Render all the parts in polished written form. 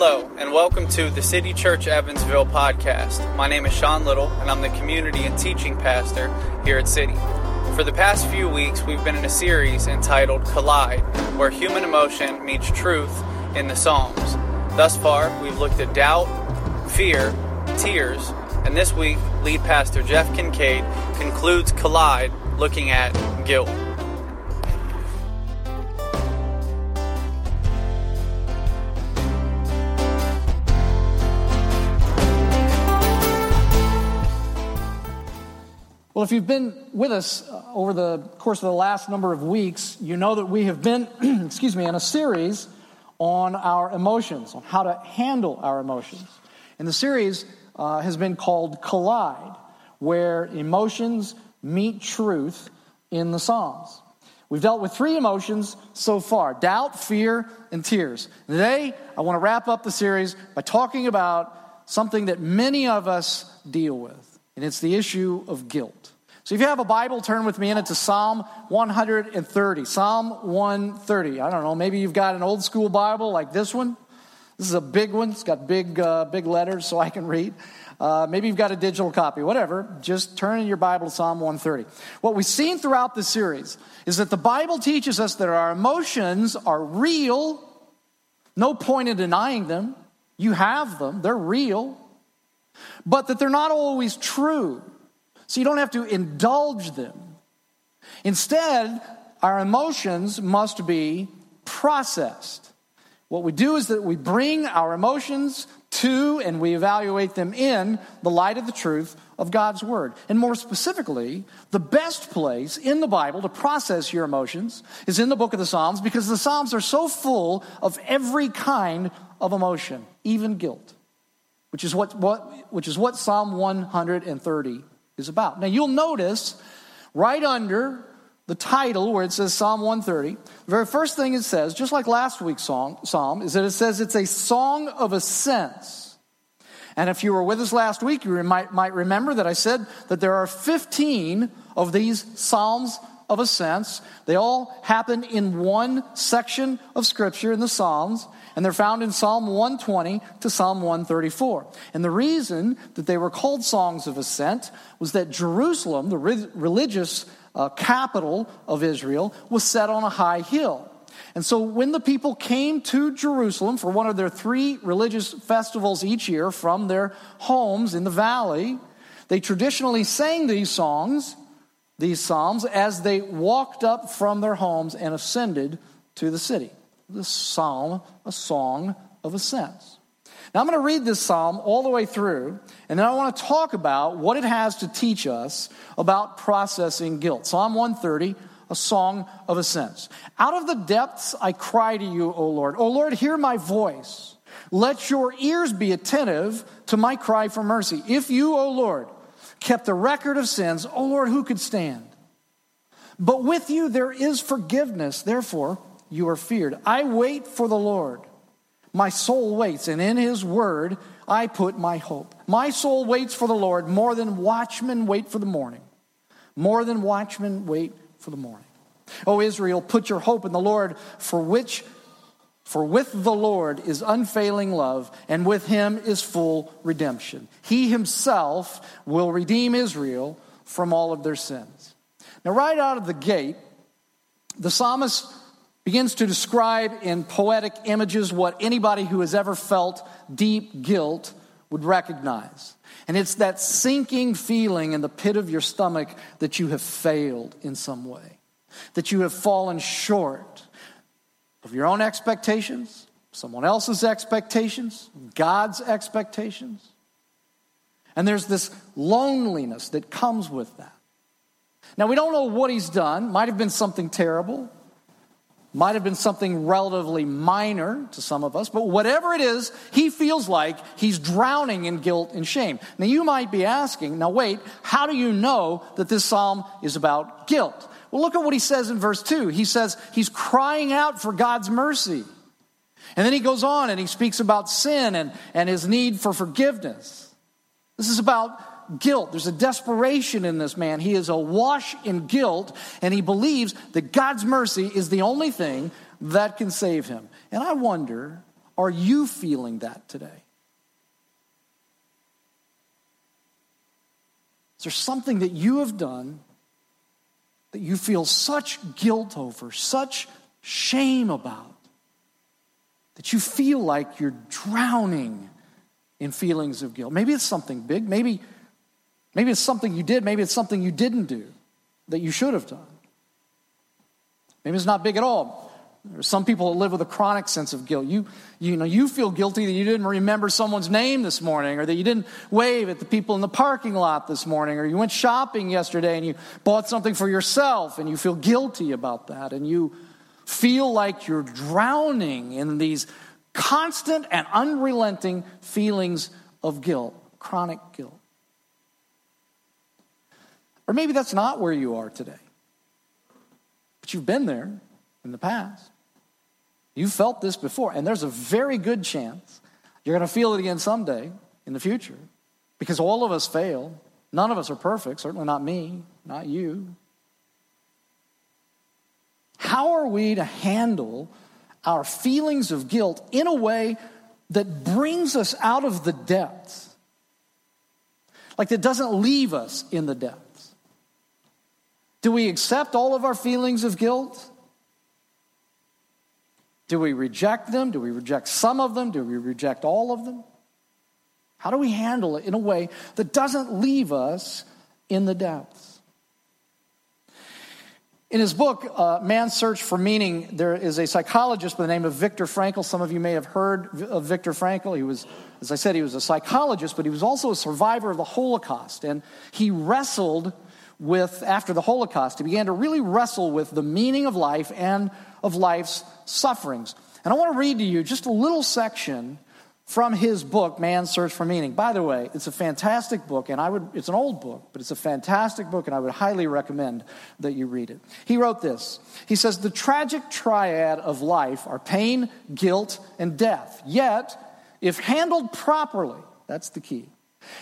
Hello, and welcome to the City Church Evansville podcast. My name is Sean Little, and I'm the community and teaching pastor here at City. For the past few weeks, we've been in a series entitled Collide, where human emotion meets truth in the Psalms. Thus far, we've looked at doubt, fear, tears, and this week, lead pastor Jeff Kincaid concludes Collide looking at guilt. Well, if you've been with us over the course of the last number of weeks, you know that we have been, in a series on our emotions, on how to handle our emotions. And the series has been called Collide, where emotions meet truth in the Psalms. We've dealt with three emotions so far: doubt, fear, and tears. Today, I want to wrap up the series by talking about something that many of us deal with. And it's the issue of guilt. So if you have a Bible, turn with me, and it's Psalm 130. Psalm 130. I don't know, maybe you've got an old school Bible like this one. This is a big one. It's got big letters so I can read. Maybe you've got a digital copy, whatever. Just turn in your Bible to Psalm 130. What we've seen throughout this series is that the Bible teaches us that our emotions are real. No point in denying them. You have them. They're real. But that they're not always true, so you don't have to indulge them. Instead, our emotions must be processed. What we do is that we bring our emotions to and we evaluate them in the light of the truth of God's Word. And more specifically, the best place in the Bible to process your emotions is in the book of the Psalms, because the Psalms are so full of every kind of emotion, even guilt. Which is what Psalm 130 is about. Now you'll notice right under the title where it says Psalm 130, the very first thing it says, just like last week's psalm, is that it says it's a song of ascents. And if you were with us last week, you might remember that I said that there are 15 of these psalms of ascents. They all happen in one section of Scripture in the Psalms, and they're found in Psalm 120 to Psalm 134. And the reason that they were called songs of ascent was that Jerusalem, the religious capital of Israel, was set on a high hill. And so when the people came to Jerusalem for one of their three religious festivals each year from their homes in the valley, they traditionally sang these songs, these psalms, as they walked up from their homes and ascended to the city. The psalm, a song of ascents. Now I'm going to read this psalm all the way through, and then I want to talk about what it has to teach us about processing guilt. Psalm 130, a song of ascents. Out of the depths I cry to you, O Lord. O Lord, hear my voice. Let your ears be attentive to my cry for mercy. If you, O Lord, kept a record of sins, O Lord, who could stand? But with you there is forgiveness, therefore you are feared. I wait for the Lord. My soul waits, and in his word I put my hope. My soul waits for the Lord more than watchmen wait for the morning. More than watchmen wait for the morning. O Israel, put your hope in the Lord, for with the Lord is unfailing love, and with him is full redemption. He himself will redeem Israel from all of their sins. Now, right out of the gate, the psalmist begins to describe in poetic images what anybody who has ever felt deep guilt would recognize. And it's that sinking feeling in the pit of your stomach that you have failed in some way, that you have fallen short of your own expectations, someone else's expectations, God's expectations. And there's this loneliness that comes with that. Now, we don't know what he's done. Might have been something terrible. Might have been something relatively minor to some of us, but whatever it is, he feels like he's drowning in guilt and shame. Now you might be asking, now wait, how do you know that this psalm is about guilt? Well, look at what he says in verse 2. He says he's crying out for God's mercy. And then he goes on and he speaks about sin and his need for forgiveness. This is about guilt. There's a desperation in this man. He is awash in guilt, and he believes that God's mercy is the only thing that can save him. And I wonder, Are you feeling that today? Is there something that you have done that you feel such guilt over, such shame about, that you feel like you're drowning in feelings of guilt? Maybe it's something big. Maybe it's something you did. Maybe it's something you didn't do that you should have done. Maybe it's not big at all. There are some people that live with a chronic sense of guilt. You feel guilty that you didn't remember someone's name this morning, or that you didn't wave at the people in the parking lot this morning, or you went shopping yesterday and you bought something for yourself and you feel guilty about that, and you feel like you're drowning in these constant and unrelenting feelings of guilt, chronic guilt. Or maybe that's not where you are today, but you've been there in the past. You felt this before, and there's a very good chance you're going to feel it again someday in the future, because all of us fail. None of us are perfect, certainly not me, not you. How are we to handle our feelings of guilt in a way that brings us out of the depths? Like, that doesn't leave us in the depths. Do we accept all of our feelings of guilt? Do we reject them? Do we reject some of them? Do we reject all of them? How do we handle it in a way that doesn't leave us in the depths? In his book, Man's Search for Meaning, there is a psychologist by the name of Viktor Frankl. Some of you may have heard of Viktor Frankl. He was, as I said, he was a psychologist, but he was also a survivor of the Holocaust. And he wrestled with, after the Holocaust, he began to really wrestle with the meaning of life and of life's sufferings. And I want to read to you just a little section from his book, Man's Search for Meaning. By the way, it's a fantastic book, and it's an old book, but it's a fantastic book, and I would highly recommend that you read it. He wrote this. He says, "The tragic triad of life are pain, guilt, and death. Yet, if handled properly," that's the key,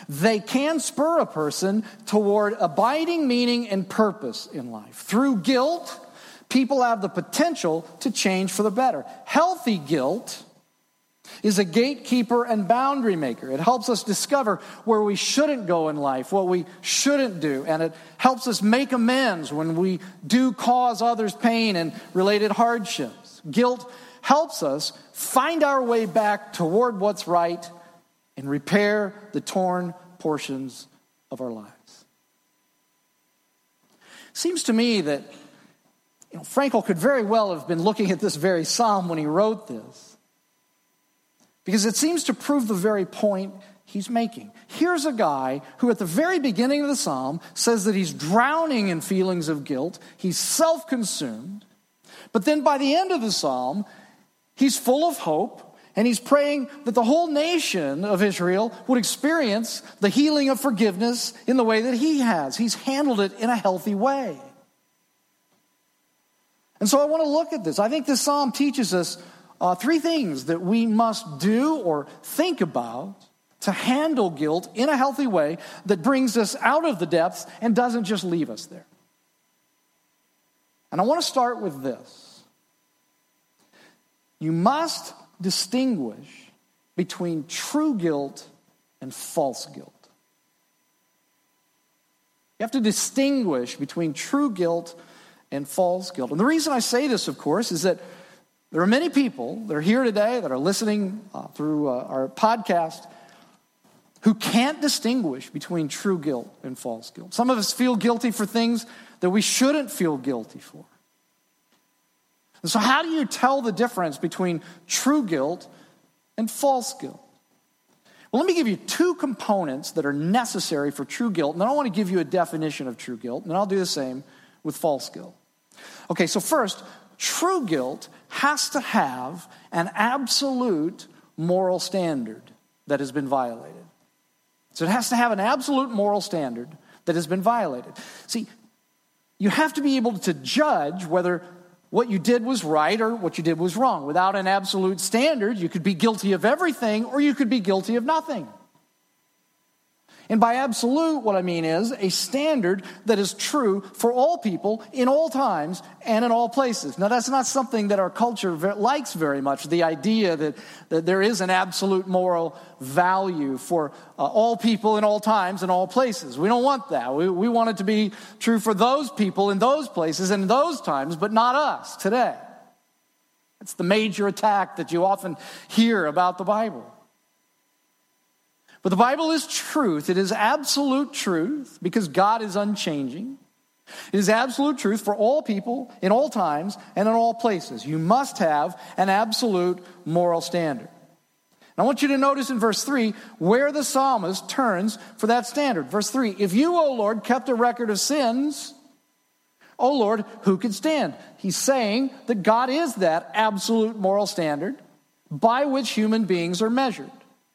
"they can spur a person toward abiding meaning and purpose in life. Through guilt, people have the potential to change for the better. Healthy guilt is a gatekeeper and boundary maker. It helps us discover where we shouldn't go in life, what we shouldn't do, and it helps us make amends when we do cause others pain and related hardships. Guilt helps us find our way back toward what's right and repair the torn portions of our lives." Seems to me that Frankl could very well have been looking at this very psalm when he wrote this, because it seems to prove the very point he's making. Here's a guy who at the very beginning of the psalm says that he's drowning in feelings of guilt, he's self-consumed, but then by the end of the psalm, he's full of hope, and he's praying that the whole nation of Israel would experience the healing of forgiveness in the way that he has. He's handled it in a healthy way. And so I want to look at this. I think this psalm teaches us three things that we must do or think about to handle guilt in a healthy way that brings us out of the depths and doesn't just leave us there. And I want to start with this. You must distinguish between true guilt and false guilt. You have to distinguish between true guilt and false guilt. And the reason I say this, of course, is that there are many people that are here today that are listening through our podcast who can't distinguish between true guilt and false guilt. Some of us feel guilty for things that we shouldn't feel guilty for. And so how do you tell the difference between true guilt and false guilt? Well, let me give you two components that are necessary for true guilt, and then I want to give you a definition of true guilt, and I'll do the same with false guilt. Okay, so first, true guilt has to have an absolute moral standard that has been violated. So it has to have an absolute moral standard that has been violated. See, you have to be able to judge whether what you did was right or what you did was wrong. Without an absolute standard, you could be guilty of everything or you could be guilty of nothing. And by absolute, what I mean is a standard that is true for all people in all times and in all places. Now, that's not something that our culture likes very much, the idea that there is an absolute moral value for all people in all times and all places. We don't want that. We want it to be true for those people in those places and those times, but not us today. It's the major attack that you often hear about the Bible. But the Bible is truth. It is absolute truth because God is unchanging. It is absolute truth for all people in all times and in all places. You must have an absolute moral standard. And I want you to notice in verse 3 where the psalmist turns for that standard. Verse 3, if you, O Lord, kept a record of sins, O Lord, who could stand? He's saying that God is that absolute moral standard by which human beings are measured.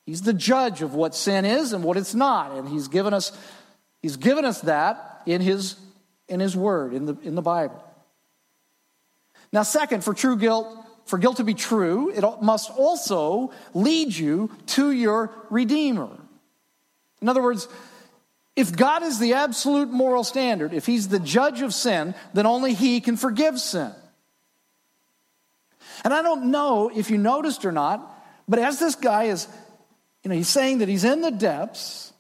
He's the judge of what sin is and what it's not, and he's given us that in his word, in the Bible. Now, second, for guilt to be true, it must also lead you to your Redeemer. In other words, if God is the absolute moral standard, if he's the judge of sin, then only he can forgive sin. And I don't know if you noticed or not, but as this guy is, he's saying that he's in the depths.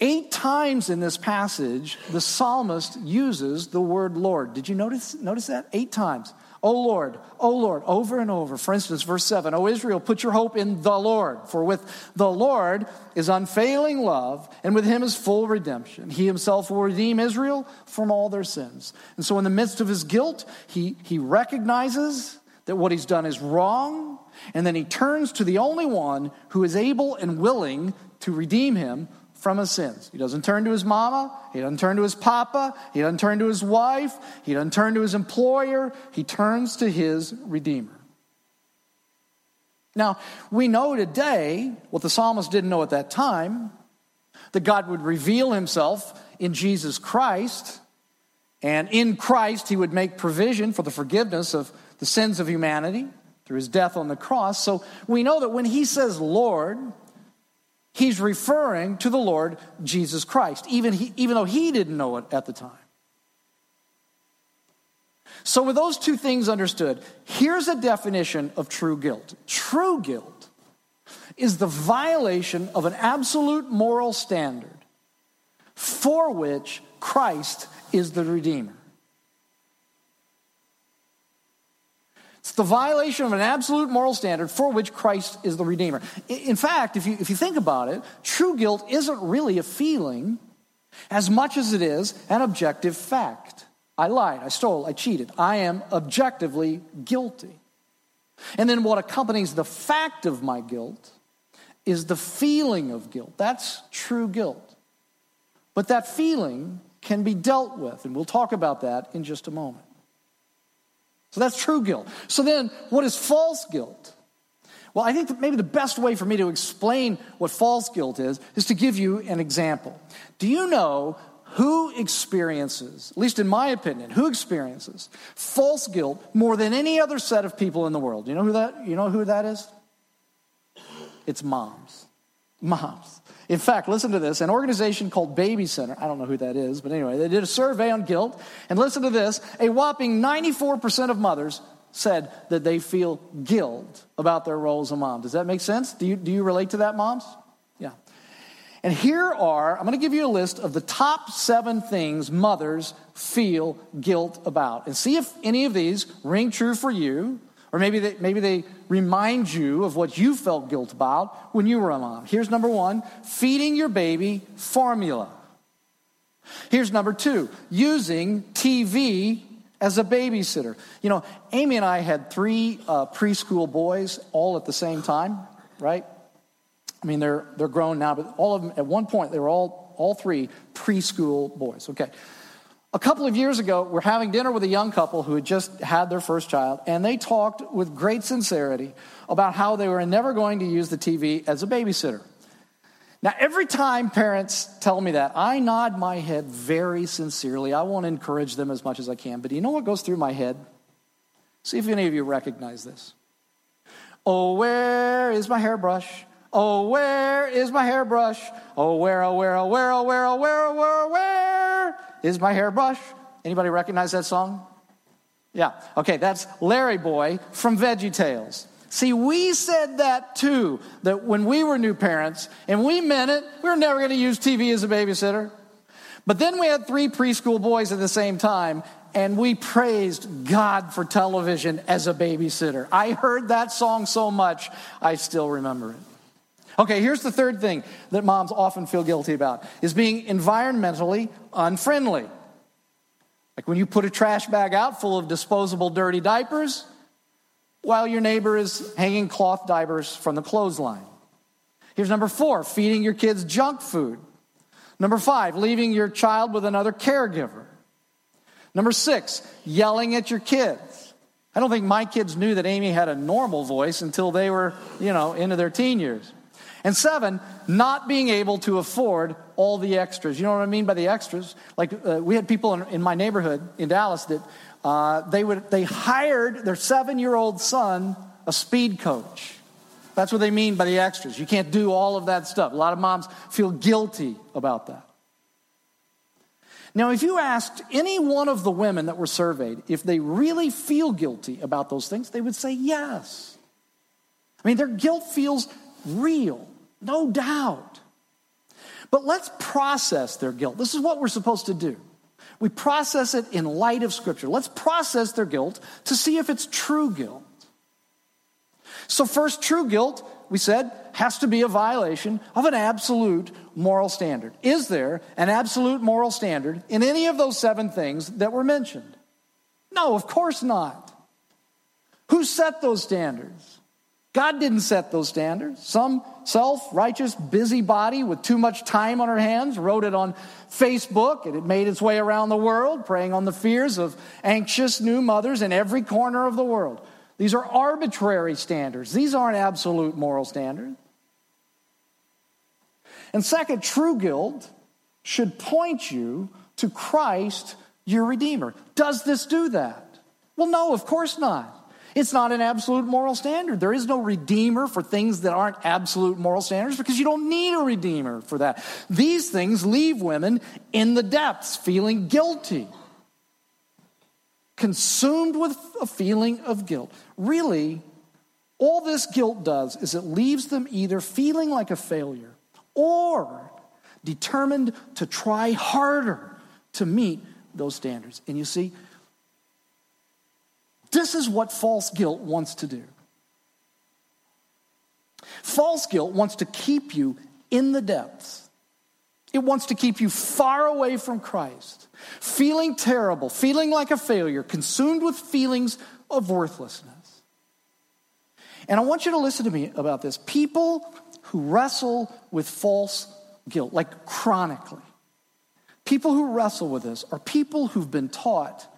8 times in this passage, the psalmist uses the word Lord. Did you notice that? 8 times. O Lord, over and over. For instance, verse 7, O Israel, put your hope in the Lord, for with the Lord is unfailing love, and with him is full redemption. He himself will redeem Israel from all their sins. And so in the midst of his guilt, he recognizes that what he's done is wrong, and then he turns to the only one who is able and willing to redeem him from his sins. He doesn't turn to his mama. He doesn't turn to his papa. He doesn't turn to his wife. He doesn't turn to his employer. He turns to his Redeemer. Now, we know today what the psalmist didn't know at that time, that God would reveal himself in Jesus Christ, and in Christ he would make provision for the forgiveness of the sins of humanity through his death on the cross. So we know that when he says Lord, he's referring to the Lord Jesus Christ, even though he didn't know it at the time. So with those two things understood, here's a definition of true guilt. True guilt is the violation of an absolute moral standard for which Christ is the Redeemer. It's the violation of an absolute moral standard for which Christ is the Redeemer. In fact, if you think about it, true guilt isn't really a feeling as much as it is an objective fact. I lied, I stole, I cheated. I am objectively guilty. And then what accompanies the fact of my guilt is the feeling of guilt. That's true guilt. But that feeling can be dealt with, and we'll talk about that in just a moment. So that's true guilt. So then, what is false guilt? Well, I think that maybe the best way for me to explain what false guilt is to give you an example. Do you know who experiences, at least in my opinion, who experiences false guilt more than any other set of people in the world? You know who that is? It's moms. Moms. In fact, listen to this. An organization called Baby Center, I don't know who that is, but anyway, they did a survey on guilt. And listen to this. A whopping 94% of mothers said that they feel guilt about their roles as a mom. Does that make sense? Do you relate to that, moms? Yeah. And here are, I'm going to give you a list of the top 7 things mothers feel guilt about. And see if any of these ring true for you. Or maybe they remind you of what you felt guilt about when you were a mom. Here's number 1, feeding your baby formula. Here's number 2, using TV as a babysitter. Amy and I had 3 preschool boys all at the same time, right? I mean, they're grown now, but all of them, at one point, they were all 3 preschool boys. Okay. A couple of years ago, we're having dinner with a young couple who had just had their first child, and they talked with great sincerity about how they were never going to use the TV as a babysitter. Now, every time parents tell me that, I nod my head very sincerely. I want to encourage them as much as I can, but you know what goes through my head? See if any of you recognize this. Oh, where is my hairbrush? Oh, where is my hairbrush? Oh, where, oh, where, oh, where, oh, where, oh, where, oh, where, oh, where is my hairbrush? Anybody recognize that song? Yeah. Okay, that's Larry Boy from VeggieTales. See, we said that too, that when we were new parents, and we meant it, we were never going to use TV as a babysitter. But then we had 3 preschool boys at the same time, and we praised God for television as a babysitter. I heard that song so much, I still remember it. Okay, here's the third thing that moms often feel guilty about, is being environmentally unfriendly. Like when you put a trash bag out full of disposable dirty diapers, while your neighbor is hanging cloth diapers from the clothesline. Here's number 4, feeding your kids junk food. Number 5, leaving your child with another caregiver. Number 6, yelling at your kids. I don't think my kids knew that Amy had a normal voice until they were, into their teen years. And 7, not being able to afford all the extras. You know what I mean by the extras? Like we had people in my neighborhood in Dallas that they hired their 7-year-old son a speed coach. That's what they mean by the extras. You can't do all of that stuff. A lot of moms feel guilty about that. Now, if you asked any one of the women that were surveyed if they really feel guilty about those things, they would say yes. I mean, their guilt feels real, no doubt. But let's process their guilt. This is what we're supposed to do. We process it in light of Scripture. Let's process their guilt to see if it's true guilt. So first, true guilt, we said, has to be a violation of an absolute moral standard. Is there an absolute moral standard in any of those 7 things that were mentioned? No, of course not. Who set those standards? God didn't set those standards. Some self-righteous busybody with too much time on her hands wrote it on Facebook, and it made its way around the world, preying on the fears of anxious new mothers in every corner of the world. These are arbitrary standards. These aren't absolute moral standards. And second, true guilt should point you to Christ, your Redeemer. Does this do that? Well, no, of course not. It's not an absolute moral standard. There is no redeemer for things that aren't absolute moral standards because you don't need a redeemer for that. These things leave women in the depths, feeling guilty, consumed with a feeling of guilt. Really, all this guilt does is it leaves them either feeling like a failure or determined to try harder to meet those standards. And you see, this is what false guilt wants to do. False guilt wants to keep you in the depths. It wants to keep you far away from Christ, feeling terrible, feeling like a failure, consumed with feelings of worthlessness. And I want you to listen to me about this. People who wrestle with false guilt, like chronically, people who wrestle with this are people who've been taught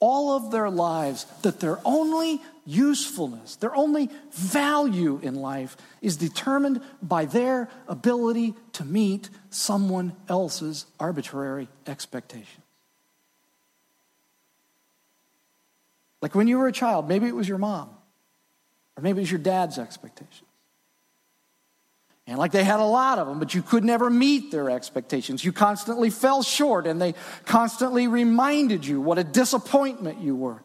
all of their lives that their only usefulness, their only value in life is determined by their ability to meet someone else's arbitrary expectations. Like when you were a child, maybe it was your mom, or maybe it was your dad's expectations. And like they had a lot of them, but you could never meet their expectations. You constantly fell short, and they constantly reminded you what a disappointment you were.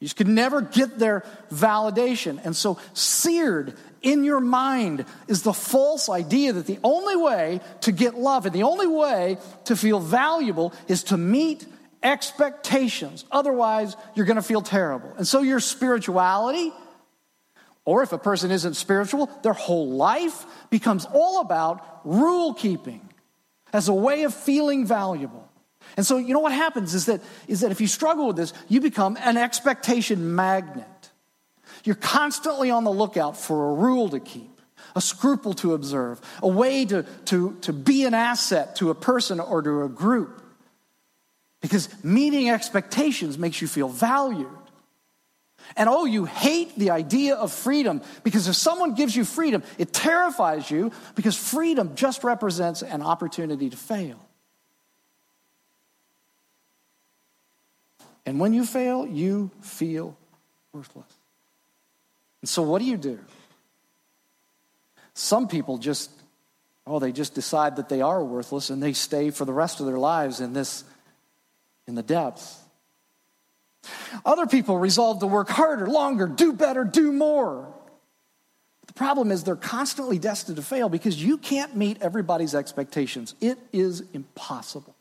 You just could never get their validation. And so seared in your mind is the false idea that the only way to get love and the only way to feel valuable is to meet expectations. Otherwise, you're going to feel terrible. And so your spirituality, or if a person isn't spiritual, their whole life becomes all about rule keeping as a way of feeling valuable. And so you know what happens is that if you struggle with this, you become an expectation magnet. You're constantly on the lookout for a rule to keep, a scruple to observe, a way to be an asset to a person or to a group. Because meeting expectations makes you feel valued. And oh, you hate the idea of freedom because if someone gives you freedom, it terrifies you because freedom just represents an opportunity to fail. And when you fail, you feel worthless. And so what do you do? Some people just, they just decide that they are worthless and they stay for the rest of their lives in the depths. Other people resolve to work harder, longer, do better, do more. The problem is they're constantly destined to fail because you can't meet everybody's expectations. It is impossible.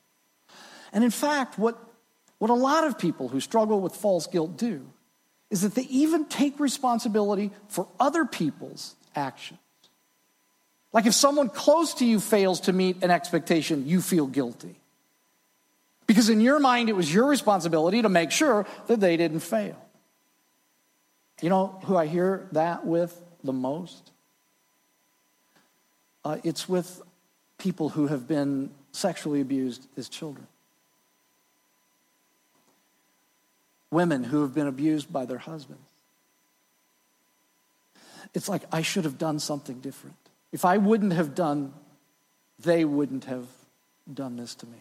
And in fact, what a lot of people who struggle with false guilt do is that they even take responsibility for other people's actions. Like if someone close to you fails to meet an expectation, you feel guilty. Because in your mind, it was your responsibility to make sure that they didn't fail. You know who I hear that with the most? It's with people who have been sexually abused as children. Women who have been abused by their husbands. It's like, I should have done something different. If I wouldn't have done, they wouldn't have done this to me.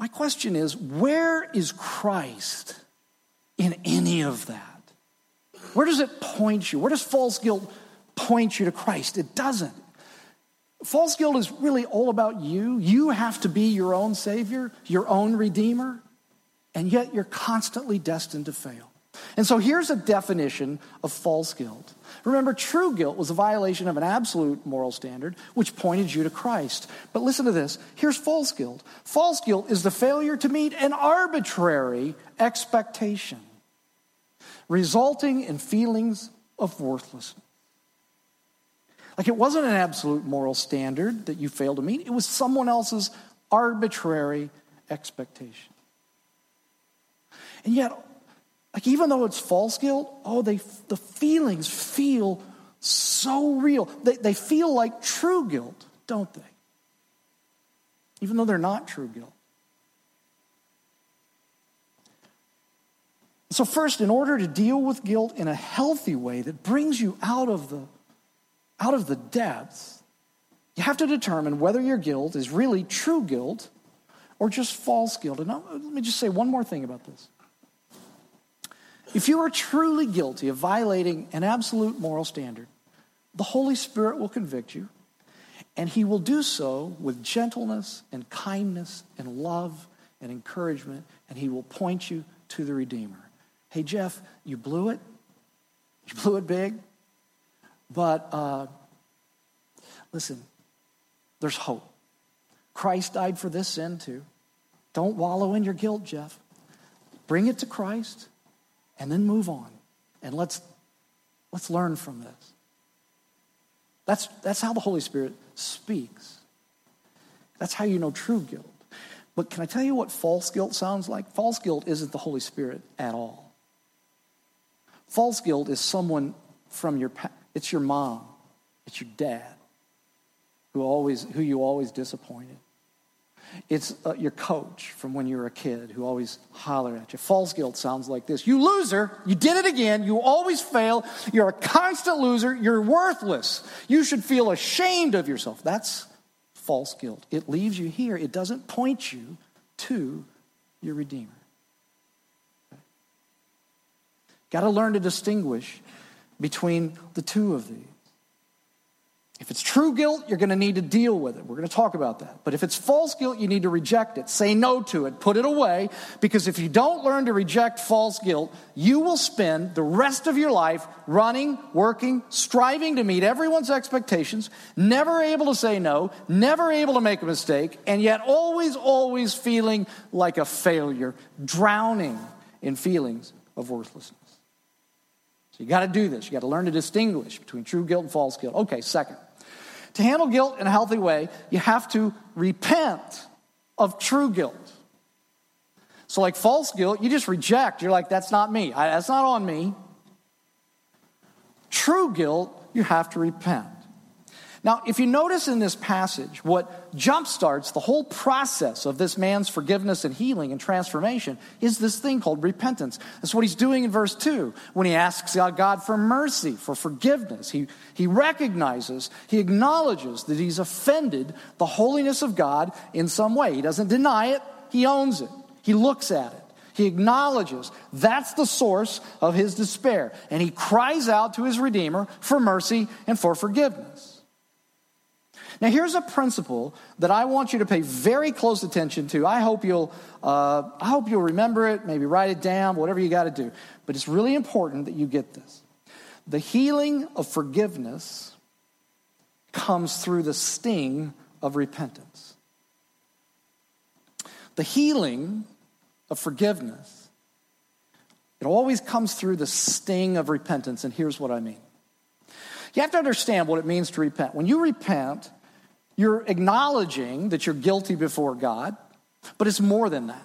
My question is, where is Christ in any of that? Where does it point you? Where does false guilt point you to Christ? It doesn't. False guilt is really all about you. You have to be your own Savior, your own Redeemer, and yet you're constantly destined to fail. And so here's a definition of false guilt. Remember, true guilt was a violation of an absolute moral standard, which pointed you to Christ. But listen to this. Here's false guilt. False guilt is the failure to meet an arbitrary expectation, resulting in feelings of worthlessness. Like it wasn't an absolute moral standard that you failed to meet. It was someone else's arbitrary expectation. And yet, like even though it's false guilt, the feelings feel so real. They feel like true guilt, don't they? Even though they're not true guilt. So first, in order to deal with guilt in a healthy way that brings you out of the depths, you have to determine whether your guilt is really true guilt or just false guilt. And let me just say one more thing about this. If you are truly guilty of violating an absolute moral standard, the Holy Spirit will convict you, and he will do so with gentleness and kindness and love and encouragement, and he will point you to the Redeemer. Hey, Jeff, you blew it. You blew it big. But listen, there's hope. Christ died for this sin too. Don't wallow in your guilt, Jeff. Bring it to Christ. And then move on. And let's learn from this. That's how the Holy Spirit speaks. That's how you know true guilt. But can I tell you what false guilt sounds like? False guilt isn't the Holy Spirit at all. False guilt is someone from your past. It's your mom. It's your dad who you always disappointed. It's your coach from when you were a kid who always hollered at you. False guilt sounds like this. You loser. You did it again. You always fail. You're a constant loser. You're worthless. You should feel ashamed of yourself. That's false guilt. It leaves you here. It doesn't point you to your Redeemer. Okay. Got to learn to distinguish between the two of these. If it's true guilt, you're going to need to deal with it. We're going to talk about that. But if it's false guilt, you need to reject it. Say no to it. Put it away. Because if you don't learn to reject false guilt, you will spend the rest of your life running, working, striving to meet everyone's expectations, never able to say no, never able to make a mistake, and yet always feeling like a failure, drowning in feelings of worthlessness. So you got to do this. You got to learn to distinguish between true guilt and false guilt. Okay, second. To handle guilt in a healthy way, you have to repent of true guilt. So like false guilt, you just reject. You're like, that's not me. That's not on me. True guilt, you have to repent. Now, if you notice in this passage, what jumpstarts the whole process of this man's forgiveness and healing and transformation is this thing called repentance. That's what he's doing in verse 2 when he asks God for mercy, for forgiveness. He recognizes, he acknowledges that he's offended the holiness of God in some way. He doesn't deny it. He owns it. He looks at it. He acknowledges that's the source of his despair, and he cries out to his Redeemer for mercy and for forgiveness. Now, here's a principle that I want you to pay very close attention to. I hope you'll remember it, maybe write it down, whatever you got to do. But it's really important that you get this. The healing of forgiveness comes through the sting of repentance. The healing of forgiveness, it always comes through the sting of repentance, and here's what I mean. You have to understand what it means to repent. When you repent, you're acknowledging that you're guilty before God, but it's more than that.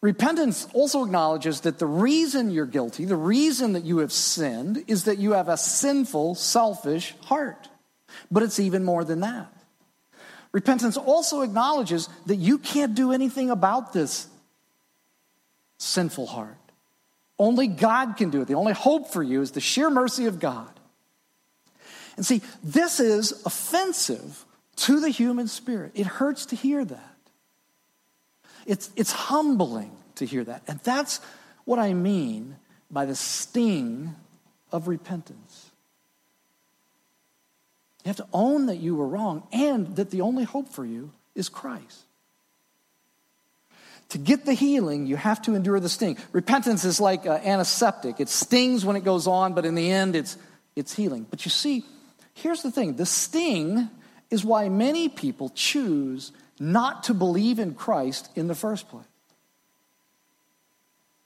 Repentance also acknowledges that the reason you're guilty, the reason that you have sinned, is that you have a sinful, selfish heart. But it's even more than that. Repentance also acknowledges that you can't do anything about this sinful heart. Only God can do it. The only hope for you is the sheer mercy of God. And see, this is offensive to the human spirit. It hurts to hear that. It's humbling to hear that. And that's what I mean by the sting of repentance. You have to own that you were wrong and that the only hope for you is Christ. To get the healing, you have to endure the sting. Repentance is like an antiseptic. It stings when it goes on, but in the end, it's healing. But you see, here's the thing. The sting is why many people choose not to believe in Christ in the first place.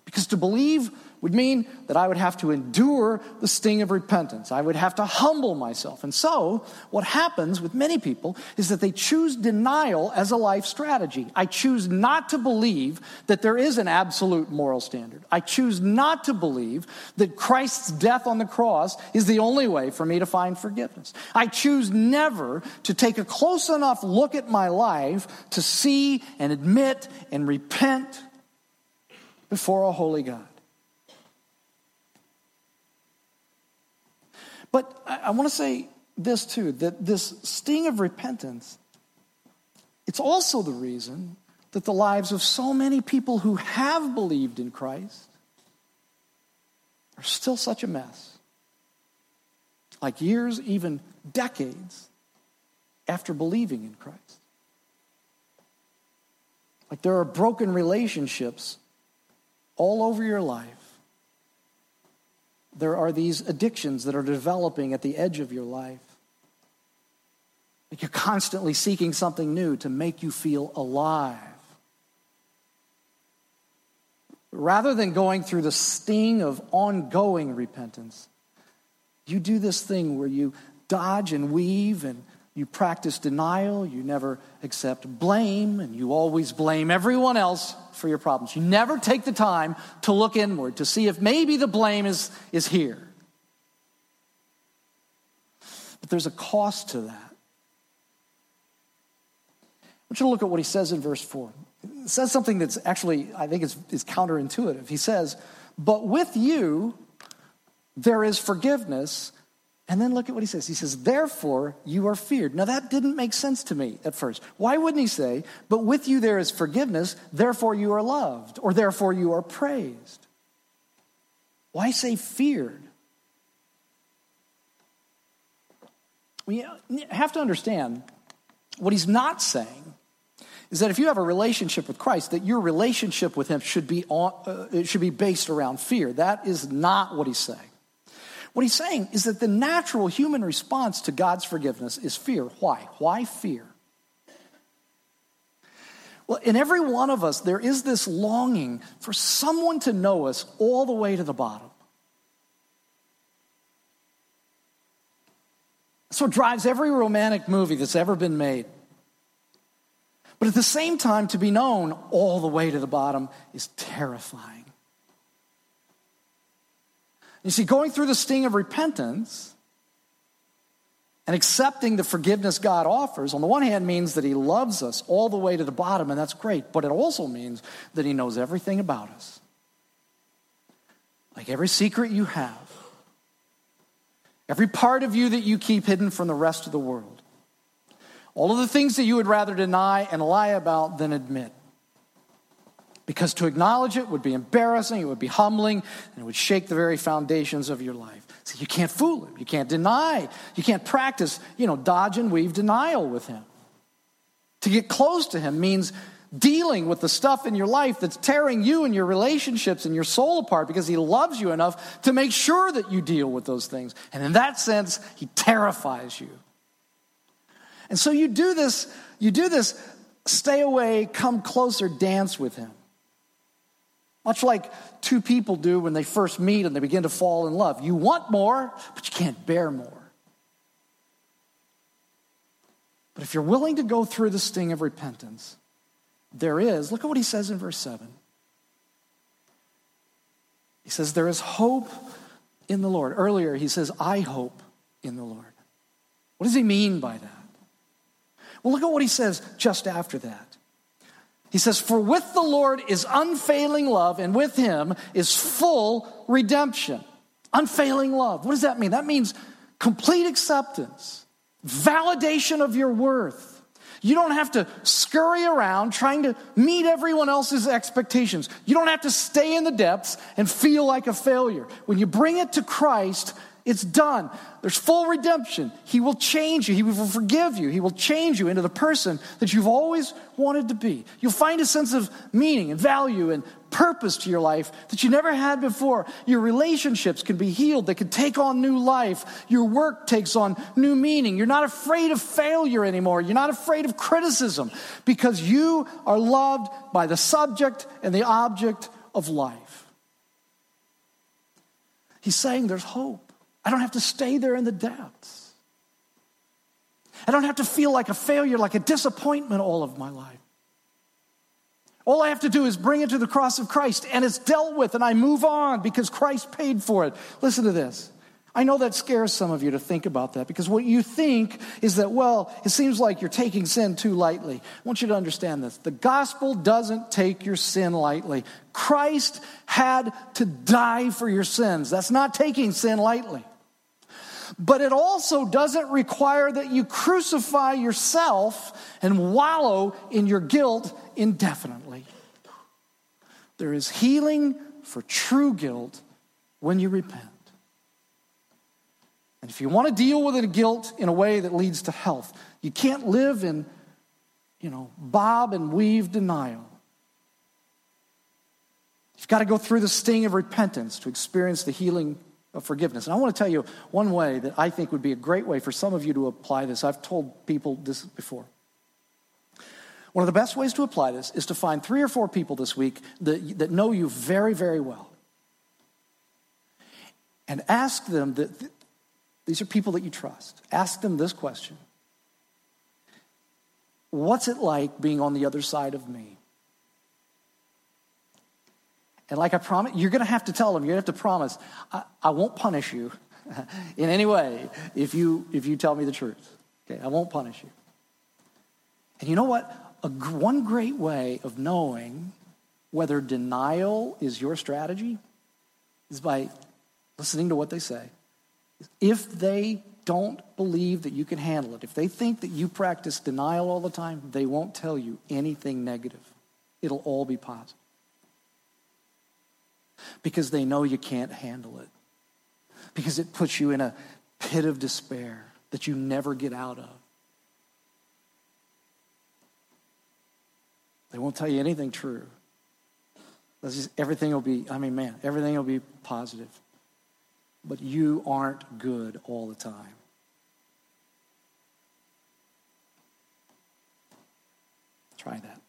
Because to believe would mean that I would have to endure the sting of repentance. I would have to humble myself. And so what happens with many people is that they choose denial as a life strategy. I choose not to believe that there is an absolute moral standard. I choose not to believe that Christ's death on the cross is the only way for me to find forgiveness. I choose never to take a close enough look at my life to see and admit and repent before a holy God. But I want to say this too, that this sting of repentance, it's also the reason that the lives of so many people who have believed in Christ are still such a mess. Like years, even decades after believing in Christ. Like there are broken relationships all over your life. There are these addictions that are developing at the edge of your life. Like you're constantly seeking something new to make you feel alive. Rather than going through the sting of ongoing repentance, you do this thing where you dodge and weave and you practice denial, you never accept blame, and you always blame everyone else for your problems. You never take the time to look inward, to see if maybe the blame is here. But there's a cost to that. I want you to look at what he says in verse 4. It says something that's actually, I think, is counterintuitive. He says, but with you there is forgiveness. And then look at what he says. He says, therefore, you are feared. Now, that didn't make sense to me at first. Why wouldn't he say, but with you there is forgiveness, therefore you are loved, or therefore you are praised? Why say feared? We have to understand what he's not saying is that if you have a relationship with Christ, that your relationship with him should be based around fear. That is not what he's saying. What he's saying is that the natural human response to God's forgiveness is fear. Why? Why fear? Well, in every one of us, there is this longing for someone to know us all the way to the bottom. That's what drives every romantic movie that's ever been made. But at the same time, to be known all the way to the bottom is terrifying. You see, going through the sting of repentance and accepting the forgiveness God offers, on the one hand, means that he loves us all the way to the bottom, and that's great, but it also means that he knows everything about us. Like every secret you have, every part of you that you keep hidden from the rest of the world, all of the things that you would rather deny and lie about than admit. because to acknowledge it would be embarrassing, it would be humbling, and it would shake the very foundations of your life. So you can't fool him. You can't deny. You can't practice, dodge and weave denial with him. To get close to him means dealing with the stuff in your life that's tearing you and your relationships and your soul apart, because he loves you enough to make sure that you deal with those things. And in that sense, he terrifies you. And so you do this stay away, come closer dance with him. Much like two people do when they first meet and they begin to fall in love. You want more, but you can't bear more. But if you're willing to go through the sting of repentance, there is, look at what he says in verse 7. He says, there is hope in the Lord. Earlier, he says, I hope in the Lord. What does he mean by that? Well, look at what he says just after that. He says, for with the Lord is unfailing love, and with him is full redemption. Unfailing love. What does that mean? That means complete acceptance, validation of your worth. You don't have to scurry around trying to meet everyone else's expectations. You don't have to stay in the depths and feel like a failure. When you bring it to Christ, it's done. There's full redemption. He will change you. He will forgive you. He will change you into the person that you've always wanted to be. You'll find a sense of meaning and value and purpose to your life that you never had before. Your relationships can be healed. They can take on new life. Your work takes on new meaning. You're not afraid of failure anymore. You're not afraid of criticism, because you are loved by the subject and the object of life. He's saying there's hope. I don't have to stay there in the depths. I don't have to feel like a failure, like a disappointment all of my life. All I have to do is bring it to the cross of Christ, and it's dealt with, and I move on because Christ paid for it. Listen to this. I know that scares some of you to think about that, because what you think is that, well, it seems like you're taking sin too lightly. I want you to understand this. The gospel doesn't take your sin lightly. Christ had to die for your sins. That's not taking sin lightly. But it also doesn't require that you crucify yourself and wallow in your guilt indefinitely. There is healing for true guilt when you repent. And if you want to deal with the guilt in a way that leads to health, you can't live in, bob and weave denial. You've got to go through the sting of repentance to experience the healing of forgiveness. And I want to tell you one way that I think would be a great way for some of you to apply this. I've told people this before. One of the best ways to apply this is to find 3 or 4 people this week that know you very, very well, and ask them that. These are people that you trust. Ask them this question. What's it like being on the other side of me? And like I promised, you're going to have to tell them, you're going to have to promise, I won't punish you in any way if you tell me the truth. Okay, I won't punish you. And you know what? One great way of knowing whether denial is your strategy is by listening to what they say. If they don't believe that you can handle it, if they think that you practice denial all the time, they won't tell you anything negative. It'll all be positive. Because they know you can't handle it. Because it puts you in a pit of despair that you never get out of. They won't tell you anything true. Everything will be positive. But you aren't good all the time. Try that.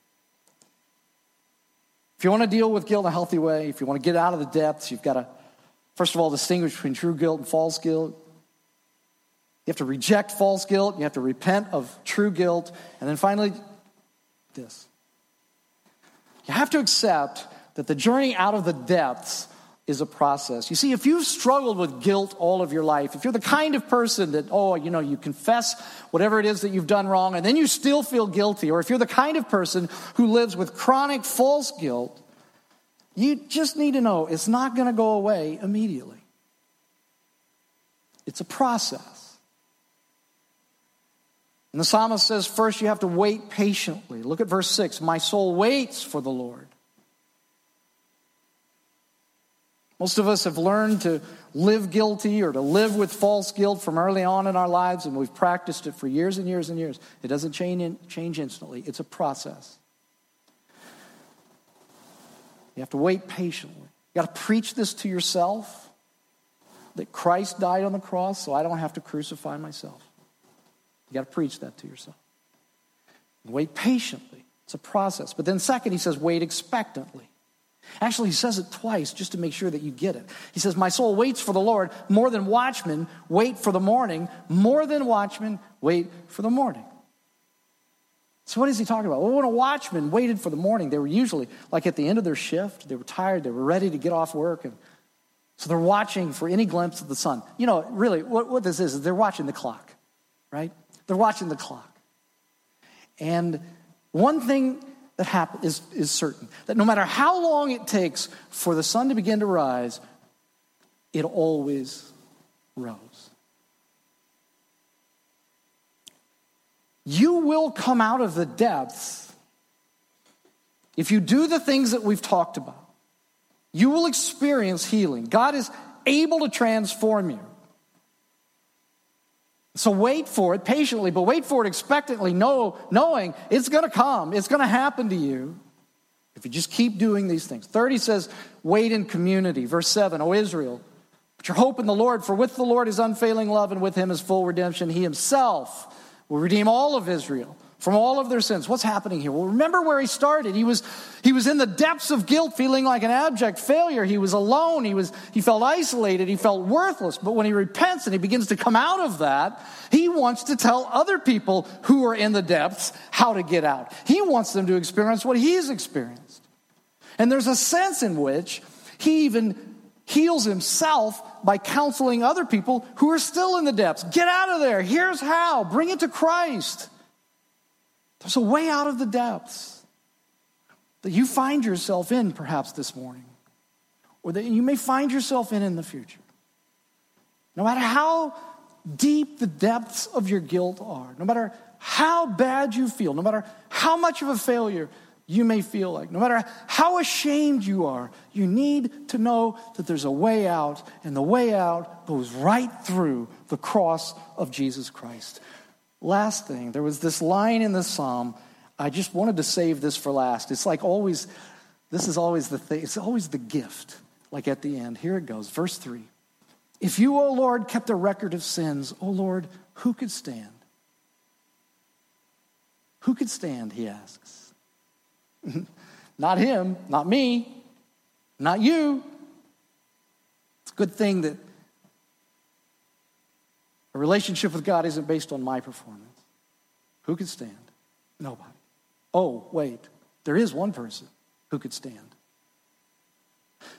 If you want to deal with guilt in a healthy way, if you want to get out of the depths, you've got to, first of all, distinguish between true guilt and false guilt. You have to reject false guilt. You have to repent of true guilt. And then finally, this. You have to accept that the journey out of the depths is a process. You see, if you've struggled with guilt all of your life, if you're the kind of person that, you confess whatever it is that you've done wrong, and then you still feel guilty, or if you're the kind of person who lives with chronic false guilt, you just need to know it's not going to go away immediately. It's a process. And the psalmist says, first you have to wait patiently. Look at verse 6. My soul waits for the Lord. Most of us have learned to live guilty or to live with false guilt from early on in our lives, and we've practiced it for years and years and years. It doesn't change instantly. It's a process. You have to wait patiently. You got to preach this to yourself, that Christ died on the cross so I don't have to crucify myself. You got to preach that to yourself. Wait patiently. It's a process. But then second, he says, wait expectantly. Actually, he says it twice just to make sure that you get it. He says, my soul waits for the Lord more than watchmen wait for the morning. More than watchmen wait for the morning. So what is he talking about? Well, when a watchman waited for the morning, they were usually like at the end of their shift. They were tired. They were ready to get off work. And so they're watching for any glimpse of the sun. You know, really, what this is they're watching the clock, right? They're watching the clock. And one thing that happens is certain, that no matter how long it takes for the sun to begin to rise, it always rose. You will come out of the depths if you do the things that we've talked about. You will experience healing. God is able to transform you. So wait for it patiently, but wait for it expectantly, knowing it's going to come. It's going to happen to you if you just keep doing these things. 30 says, wait in community. Verse 7, O Israel, put your hope in the Lord, for with the Lord is unfailing love, and with him is full redemption. He himself will redeem all of Israel from all of their sins. What's happening here? Well, remember where he started. He was in the depths of guilt, feeling like an abject failure. He was alone. He felt isolated. He felt worthless. But when he repents and he begins to come out of that, he wants to tell other people who are in the depths how to get out. He wants them to experience what he's experienced. And there's a sense in which he even heals himself by counseling other people who are still in the depths. Get out of there. Here's how. Bring it to Christ. There's a way out of the depths that you find yourself in perhaps this morning, or that you may find yourself in the future. No matter how deep the depths of your guilt are, no matter how bad you feel, no matter how much of a failure you may feel like, no matter how ashamed you are, you need to know that there's a way out, and the way out goes right through the cross of Jesus Christ. Last thing, there was this line in the psalm. I just wanted to save this for last. It's like always, this is always the thing. It's always the gift, like at the end. Here it goes, verse 3. If you, O Lord, kept a record of sins, O Lord, who could stand? Who could stand, he asks. Not him, not me, not you. It's a good thing that a relationship with God isn't based on my performance. Who could stand? Nobody. Oh, wait, there is one person who could stand.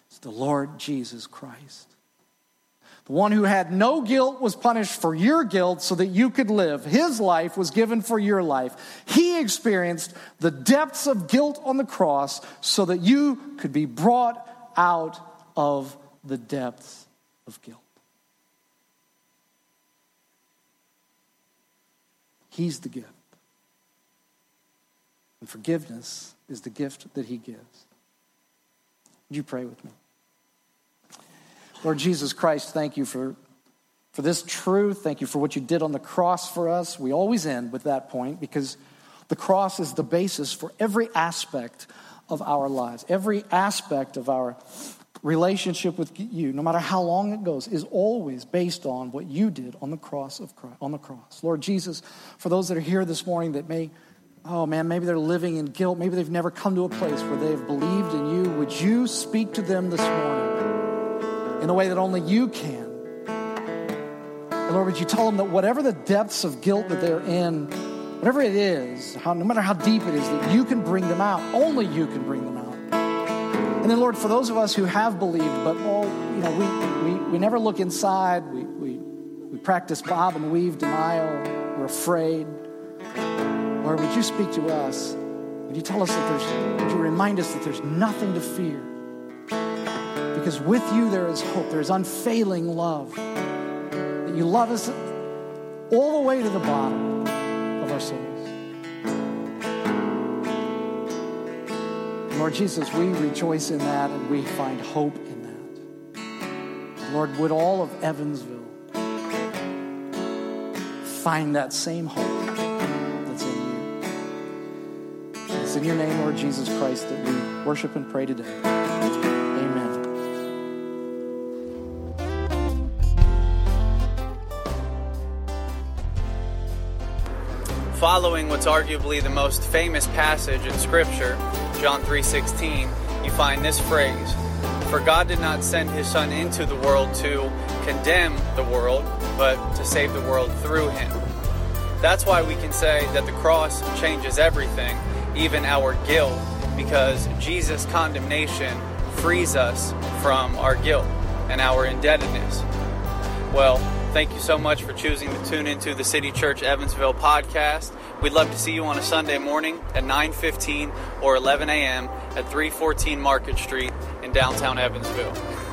It's the Lord Jesus Christ. The one who had no guilt was punished for your guilt so that you could live. His life was given for your life. He experienced the depths of guilt on the cross so that you could be brought out of the depths of guilt. He's the gift. And forgiveness is the gift that he gives. Would you pray with me? Lord Jesus Christ, thank you for this truth. Thank you for what you did on the cross for us. We always end with that point because the cross is the basis for every aspect of our lives. Every aspect of our relationship with you, no matter how long it goes, is always based on what you did on the cross of Christ, on the cross. Lord Jesus, for those that are here this morning that may, maybe they're living in guilt. Maybe they've never come to a place where they've believed in you. Would you speak to them this morning in a way that only you can? And Lord, would you tell them that whatever the depths of guilt that they're in, whatever it is, no matter how deep it is, that you can bring them out. Only you can bring them out. And then, Lord, for those of us who have believed, but we never look inside. We practice bob and weave denial. We're afraid. Lord, would you speak to us? Would you tell us that would you remind us that there's nothing to fear? Because with you there is hope, there is unfailing love. That you love us all the way to the bottom of our souls. Lord Jesus, we rejoice in that and we find hope in that. Lord, would all of Evansville find that same hope that's in you. It's in your name, Lord Jesus Christ, that we worship and pray today. Amen. Following what's arguably the most famous passage in Scripture, John 3:16, you find this phrase, "For God did not send his Son into the world to condemn the world, but to save the world through him." That's why we can say that the cross changes everything, even our guilt, because Jesus' condemnation frees us from our guilt and our indebtedness. Well, thank you so much for choosing to tune into the City Church Evansville podcast. We'd love to see you on a Sunday morning at 9:15 or 11 a.m. at 314 Market Street in downtown Evansville.